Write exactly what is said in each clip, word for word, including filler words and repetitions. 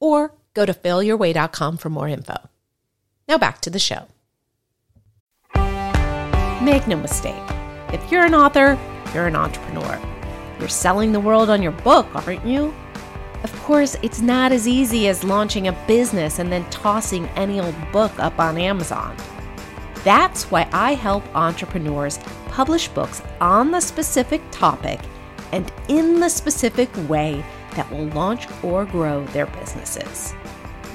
or go to fail your way dot com for more info. Now back to the show. Make no mistake, if you're an author, you're an entrepreneur. You're selling the world on your book, aren't you? Of course, it's not as easy as launching a business and then tossing any old book up on Amazon. That's why I help entrepreneurs publish books on the specific topic and in the specific way that will launch or grow their businesses.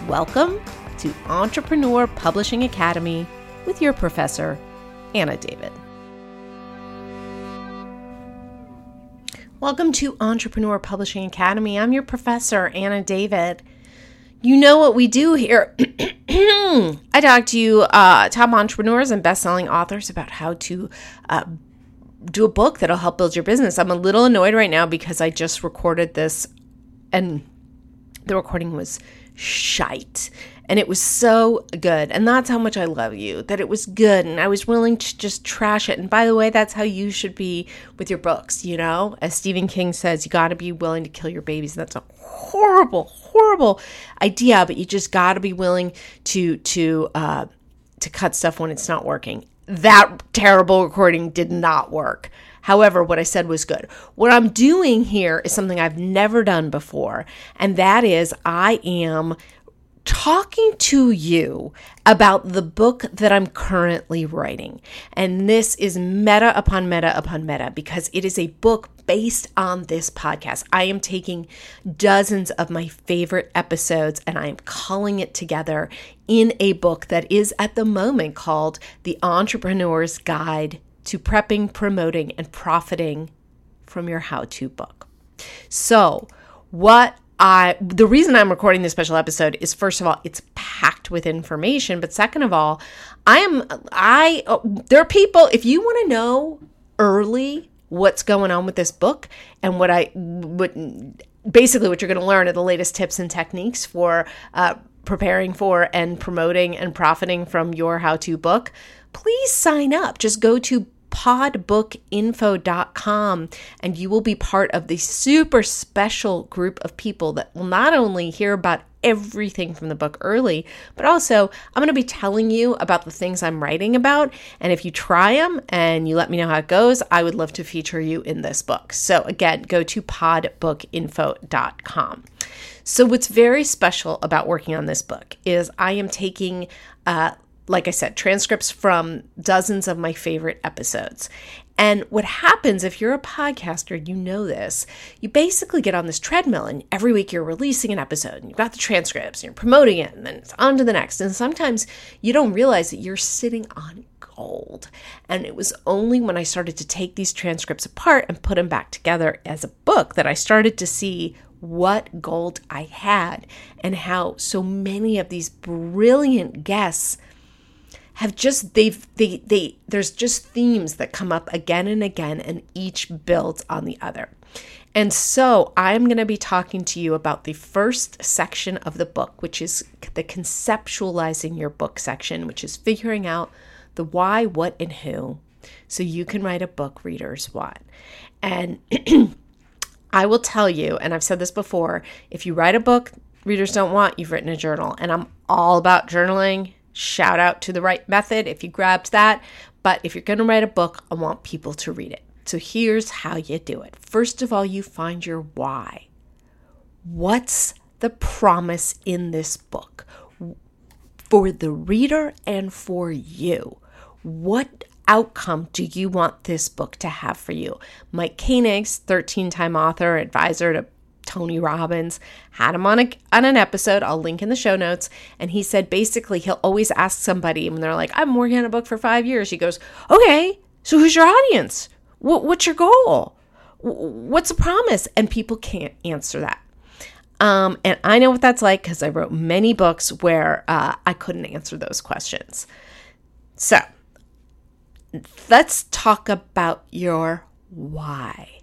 Welcome to Entrepreneur Publishing Academy with your professor, Anna David. Welcome to Entrepreneur Publishing Academy. I'm your professor, Anna David. You know what we do here. I talk to you uh, top entrepreneurs and best-selling authors about how to uh, do a book that'll help build your business. I'm a little annoyed right now because I just recorded this and the recording was shite. And it was so good. And that's how much I love you, that it was good. And I was willing to just trash it. And by the way, that's how you should be with your books, you know? As Stephen King says, you got to be willing to kill your babies. And that's a horrible, horrible idea. But you just got to be willing to to uh, to cut stuff when it's not working. That terrible recording did not work. However, what I said was good. What I'm doing here is something I've never done before. And that is I am talking to you about the book that I'm currently writing. And this is meta upon meta upon meta because it is a book based on this podcast. I am taking dozens of my favorite episodes and I am culling it together in a book that is at the moment called The Entrepreneur's Guide to Prepping, Promoting, and Profiting from Your How-To Book. So what I, the reason I'm recording this special episode is, first of all, it's packed with information. But second of all, I am, I, oh, there are people, if you want to know early what's going on with this book and what I, what, basically what you're going to learn are the latest tips and techniques for uh, preparing for and promoting and profiting from your how-to book, please sign up. Just go to pod book info dot com and you will be part of the super special group of people that will not only hear about everything from the book early, but also I'm going to be telling you about the things I'm writing about. And if you try them and you let me know how it goes, I would love to feature you in this book. So again, go to pod book info dot com. So what's very special about working on this book is I am taking uh, like I said, transcripts from dozens of my favorite episodes. And what happens if you're a podcaster, you know this, you basically get on this treadmill and every week you're releasing an episode and you've got the transcripts and you're promoting it and then it's on to the next. And sometimes you don't realize that you're sitting on gold. And it was only when I started to take these transcripts apart and put them back together as a book that I started to see what gold I had and how so many of these brilliant guests have just, they've, they, they, there's just themes that come up again and again, and each builds on the other. And so I'm going to be talking to you about the first section of the book, which is the conceptualizing your book section, which is figuring out the why, what, and who, so you can write a book readers want. And I will tell you, and I've said this before, if you write a book readers don't want, you've written a journal. And I'm all about journaling. Shout out to The Right Method if you grabbed that. But if you're going to write a book, I want people to read it. So here's how you do it. First of all, you find your why. What's the promise in this book for the reader and for you? What outcome do you want this book to have for you? Mike Koenigs, thirteen-time author, advisor to Tony Robbins, had him on, a, on an episode. I'll link in the show notes. And he said, basically, he'll always ask somebody when they're like, I'm working on a book for five years. He goes, okay, so who's your audience? What, what's your goal? What's the promise? And people can't answer that. Um, and I know what that's like because I wrote many books where uh, I couldn't answer those questions. So let's talk about your why.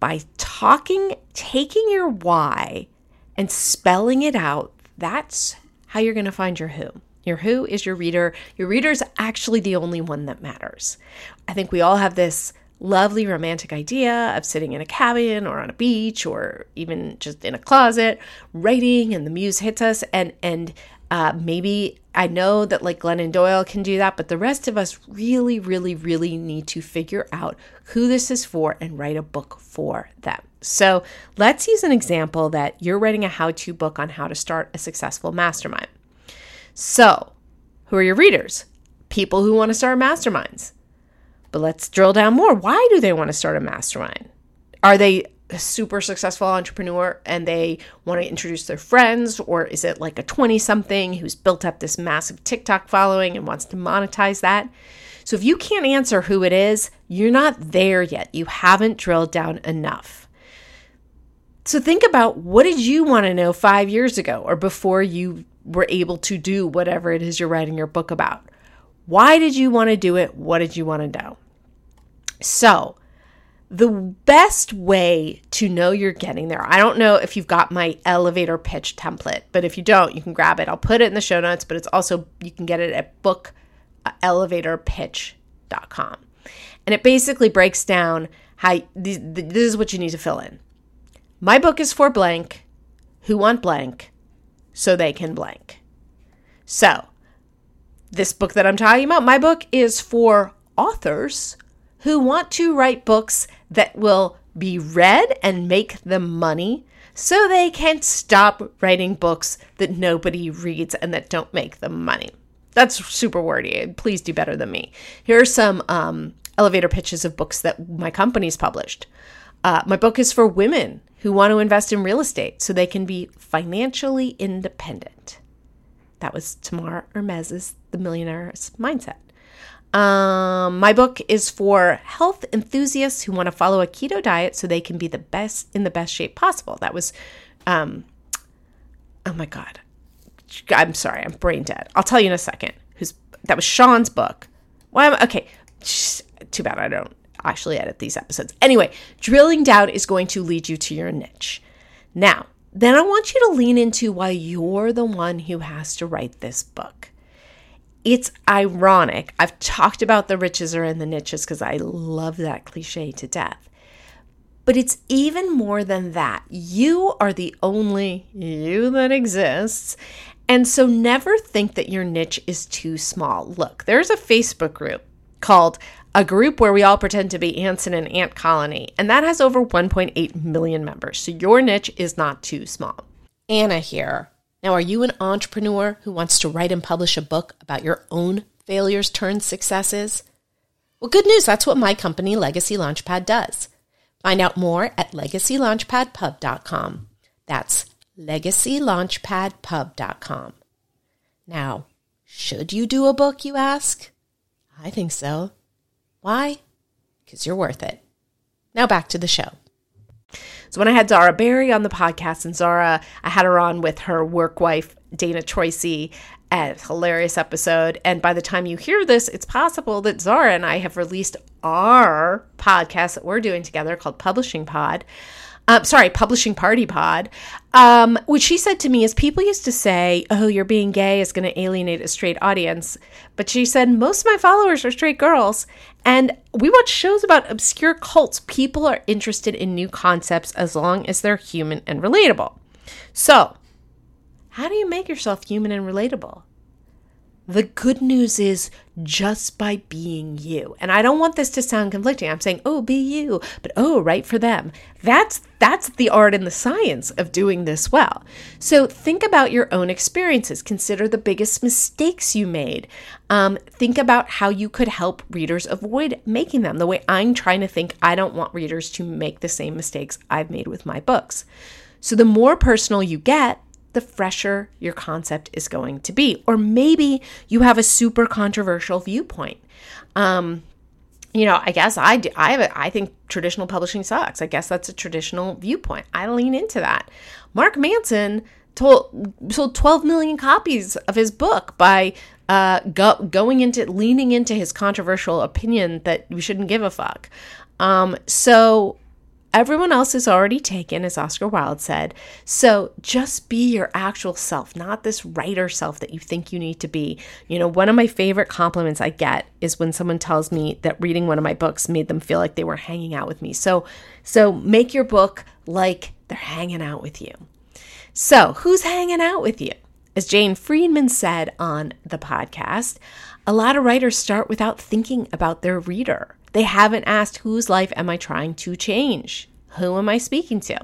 By talking, taking your why and spelling it out, that's how you're going to find your who. Your who is your reader. Your reader is actually the only one that matters. I think we all have this lovely romantic idea of sitting in a cabin or on a beach or even just in a closet writing, and the muse hits us. And and uh, maybe I know that like Glennon Doyle can do that, but the rest of us really, really, really need to figure out who this is for and write a book for them. So let's use an example that you're writing a how-to book on how to start a successful mastermind. So who are your readers? People who want to start masterminds. But let's drill down more. Why do they want to start a mastermind? Are they a super successful entrepreneur and they want to introduce their friends? Or is it like a twenty-something who's built up this massive TikTok following and wants to monetize that? So if you can't answer who it is, you're not there yet. You haven't drilled down enough. So think about, what did you want to know five years ago or before you were able to do whatever it is you're writing your book about? Why did you want to do it? What did you want to know? So the best way to know you're getting there, I don't know if you've got my elevator pitch template, but if you don't, you can grab it. I'll put it in the show notes, but it's also, you can get it at book elevator pitch dot com. And it basically breaks down how this is what you need to fill in. My book is for blank, who want blank, so they can blank. So this book that I'm talking about, my book is for authors who want to write books that will be read and make them money so they can stop writing books that nobody reads and that don't make them money. That's super wordy. Please do better than me. Here are some um, elevator pitches of books that my company's published. Uh, my book is for women who want to invest in real estate so they can be financially independent. That was Tamar Hermes's The Millionaire's Mindset. Um, my book is for health enthusiasts who want to follow a keto diet so they can be the best in the best shape possible. That was, um, oh my God, I'm sorry, I'm brain dead. I'll tell you in a second. Who's that was Sean's book. Well, I'm, okay, too bad I don't actually edit these episodes. Anyway, drilling down is going to lead you to your niche. Now, then I want you to lean into why you're the one who has to write this book. It's ironic. I've talked about the riches are in the niches because I love that cliche to death. But it's even more than that. You are the only you that exists. And so never think that your niche is too small. Look, there's a Facebook group called A Group Where We All Pretend to Be Ants in an Ant Colony, and that has over one point eight million members. So your niche is not too small. Anna here. Now, are you an entrepreneur who wants to write and publish a book about your own failures turned successes? Well, good news. That's what my company, Legacy Launchpad, does. Find out more at legacy launchpad pub dot com. That's legacy launchpad pub dot com. Now, should you do a book, you ask? I think so. Why? Because you're worth it. Now back to the show. So when I had Zara Barry on the podcast, and Zara, I had her on with her work wife, Dana Troisi, a hilarious episode. And by the time you hear this, it's possible that Zara and I have released our podcast that we're doing together called Publishing Pod. Um, sorry, Publishing Party Pod, um, which she said to me is people used to say, oh, you're being gay is going to alienate a straight audience. But she said, most of my followers are straight girls. And we watch shows about obscure cults. People are interested in new concepts as long as they're human and relatable. So how do you make yourself human and relatable? The good news is just by being you. And I don't want this to sound conflicting. I'm saying, oh, be you, but oh, write for them. That's that's the art and the science of doing this well. So think about your own experiences. Consider the biggest mistakes you made. Um, think about how you could help readers avoid making them. The way I'm trying to think, I don't want readers to make the same mistakes I've made with my books. So the more personal you get, the fresher your concept is going to be. Or maybe you have a super controversial viewpoint. Um, you know, I guess I do, I have a, I think traditional publishing sucks. I guess that's a traditional viewpoint. I lean into that. Mark Manson told, sold twelve million copies of his book by uh, go, going into leaning into his controversial opinion that we shouldn't give a fuck. Um, so everyone else is already taken, as Oscar Wilde said. So just be your actual self, not this writer self that you think you need to be. You know, one of my favorite compliments I get is when someone tells me that reading one of my books made them feel like they were hanging out with me. So, so make your book like they're hanging out with you. So who's hanging out with you? As Jane Friedman said on the podcast, a lot of writers start without thinking about their reader. They haven't asked, whose life am I trying to change? Who am I speaking to?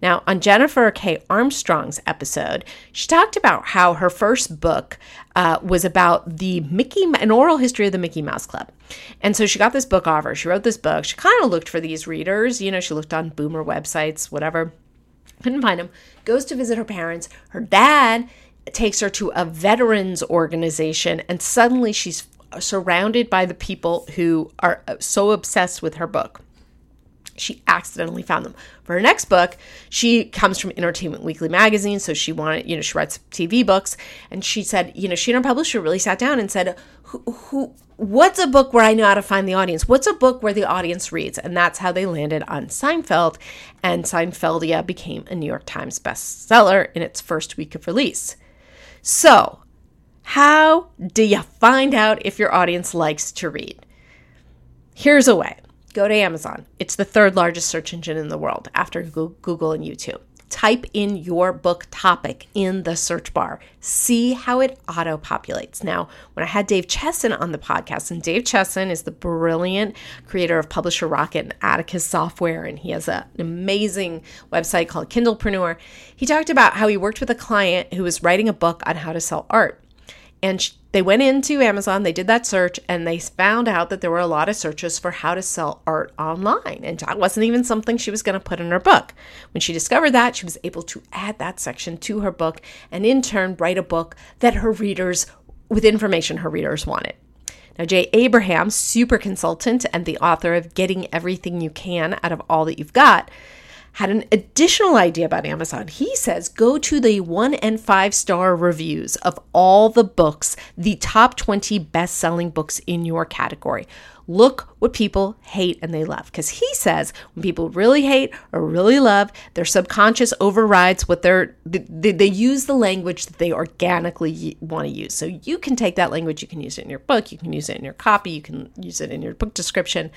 Now, on Jennifer K. Armstrong's episode, she talked about how her first book uh, was about the Mickey, an oral history of the Mickey Mouse Club. And so she got this book offer. She wrote this book. She kind of looked for these readers. You know, she looked on boomer websites, whatever. Couldn't find them. Goes to visit her parents. Her dad takes her to a veterans organization, and suddenly she's surrounded by the people who are so obsessed with her book. She accidentally found them. For her next book, she comes from Entertainment Weekly magazine, so she wanted, you know, she writes T V books, and she said, you know, she and her publisher really sat down and said, who, who, what's a book where I know how to find the audience? What's a book where the audience reads? And that's how they landed on Seinfeld, and Seinfeldia became a New York Times bestseller in its first week of release. So, how do you find out if your audience likes to read? Here's a way. Go to Amazon. It's the third largest search engine in the world after Google and YouTube. Type in your book topic in the search bar. See how it auto-populates. Now, when I had Dave Chesson on the podcast, and Dave Chesson is the brilliant creator of Publisher Rocket and Atticus Software, and he has a, an amazing website called Kindlepreneur. He talked about how he worked with a client who was writing a book on how to sell art. And they went into Amazon, they did that search, and they found out that there were a lot of searches for how to sell art online. And that wasn't even something she was going to put in her book. When she discovered that, she was able to add that section to her book and in turn write a book that her readers, with information her readers wanted. Now, Jay Abraham, super consultant and the author of Getting Everything You Can Out of All That You've Got, had an additional idea about Amazon. He says, go to the one and five star reviews of all the books, the top twenty best-selling books in your category. Look what people hate and they love. Because he says when people really hate or really love, their subconscious overrides what they're, they, they use the language that they organically want to use. So you can take that language, you can use it in your book, you can use it in your copy, you can use it in your book description.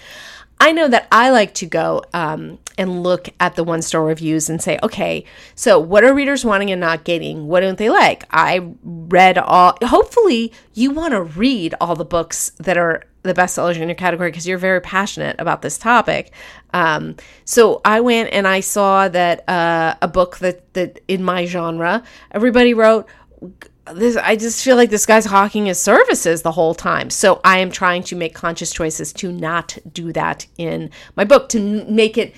I know that I like to go um, and look at the one-star reviews and say, okay, so what are readers wanting and not getting? What don't they like? I read all, hopefully you want to read all the books that are the bestsellers in your category because you're very passionate about this topic. Um, so I went and I saw that uh, a book that, that in my genre, everybody wrote, this, I just feel like this guy's hawking his services the whole time. So I am trying to make conscious choices to not do that in my book, to n- make it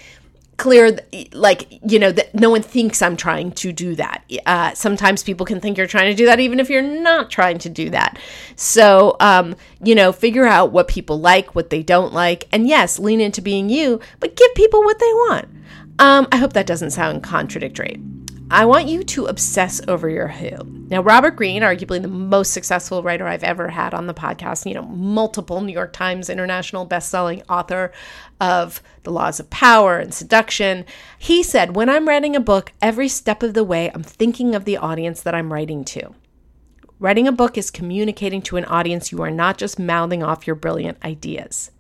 clear, like, you know, that no one thinks I'm trying to do that. Uh, sometimes people can think you're trying to do that even if you're not trying to do that. So, um, you know, figure out what people like, what they don't like, and yes, lean into being you, but give people what they want. Um, I hope that doesn't sound contradictory. I want you to obsess over your who. Now, Robert Greene, arguably the most successful writer I've ever had on the podcast, you know, multiple New York Times international best-selling author of The Laws of Power and Seduction, he said, when I'm writing a book, every step of the way, I'm thinking of the audience that I'm writing to. Writing a book is communicating to an audience. You are not just mouthing off your brilliant ideas.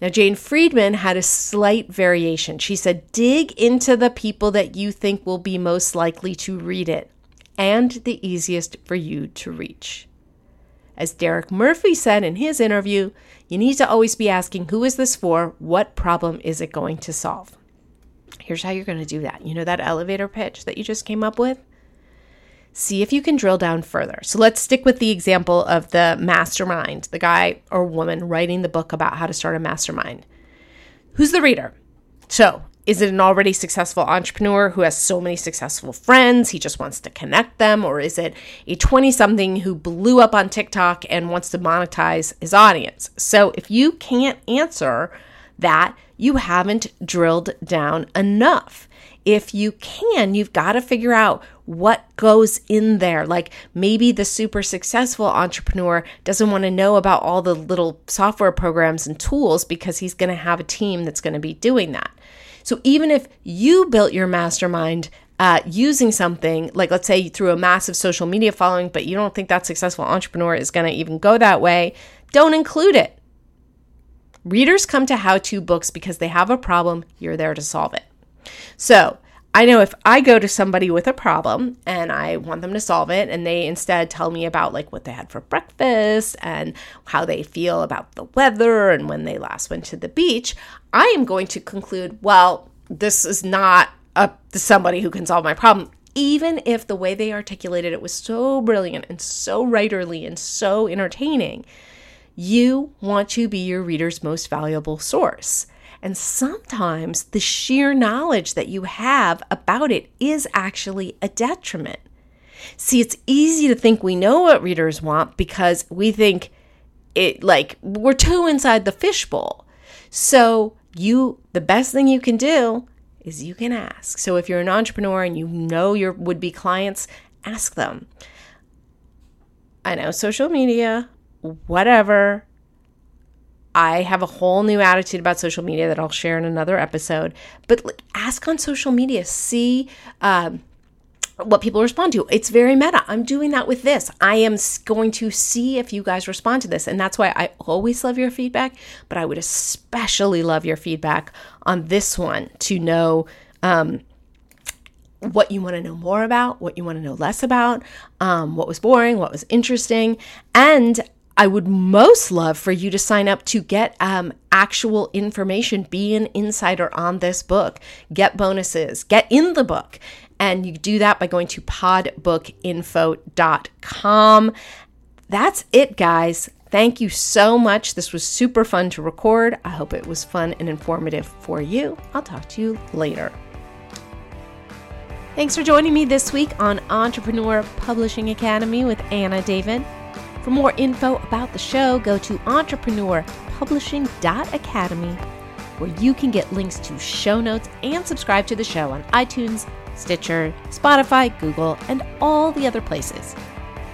Now, Jane Friedman had a slight variation. She said, dig into the people that you think will be most likely to read it and the easiest for you to reach. As Derek Murphy said in his interview, you need to always be asking, who is this for? What problem is it going to solve? Here's how you're going to do that. You know that elevator pitch that you just came up with? See if you can drill down further. So let's stick with the example of the mastermind, the guy or woman writing the book about how to start a mastermind. Who's the reader? So Is it an already successful entrepreneur who has so many successful friends, he just wants to connect them? Or is it a twenty-something who blew up on TikTok and wants to monetize his audience? So if you can't answer that, you haven't drilled down enough. If you can, you've got to figure out what goes in there. Like maybe the super successful entrepreneur doesn't want to know about all the little software programs and tools because he's going to have a team that's going to be doing that. So even if you built your mastermind uh, using something, like let's say through a massive social media following, but you don't think that successful entrepreneur is going to even go that way, don't include it. Readers come to how-to books because they have a problem. You're there to solve it. So I know if I go to somebody with a problem and I want them to solve it and they instead tell me about like what they had for breakfast and how they feel about the weather and when they last went to the beach, I am going to conclude, well, this is not up to somebody who can solve my problem, even if the way they articulated it was so brilliant and so writerly and so entertaining. You want to be your reader's most valuable source. And sometimes the sheer knowledge that you have about it is actually a detriment. See, it's easy to think we know what readers want because we think it like we're too inside the fishbowl. So you, the best thing you can do is you can ask. So if you're an entrepreneur and you know your would-be clients, ask them. I know social media, whatever. I have a whole new attitude about social media that I'll share in another episode. But ask on social media, see um, what people respond to. It's very meta. I'm doing that with this. I am going to see if you guys respond to this. And that's why I always love your feedback, but I would especially love your feedback on this one to know um, what you want to know more about, what you want to know less about, um, what was boring, what was interesting, and I would most love for you to sign up to get um, actual information, be an insider on this book, get bonuses, get in the book. And you do that by going to pod book info dot com. That's it, guys. Thank you so much. This was super fun to record. I hope it was fun and informative for you. I'll talk to you later. Thanks for joining me this week on Entrepreneur Publishing Academy with Anna David. For more info about the show, go to entrepreneur publishing dot academy, where you can get links to show notes and subscribe to the show on iTunes, Stitcher, Spotify, Google, and all the other places.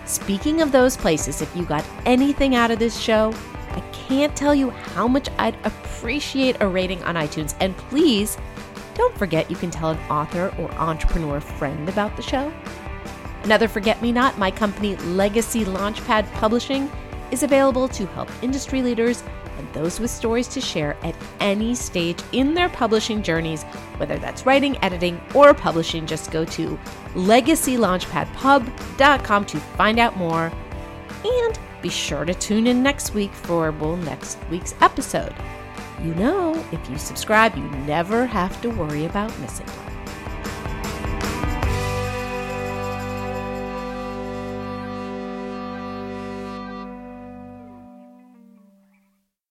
Speaking of those places, if you got anything out of this show, I can't tell you how much I'd appreciate a rating on iTunes. And please don't forget you can tell an author or entrepreneur friend about the show. Another forget-me-not, my company Legacy Launchpad Publishing, is available to help industry leaders and those with stories to share at any stage in their publishing journeys, whether that's writing, editing, or publishing. Just go to legacy launchpad pub dot com to find out more. And be sure to tune in next week for, well, next week's episode. You know, if you subscribe, you never have to worry about missing one.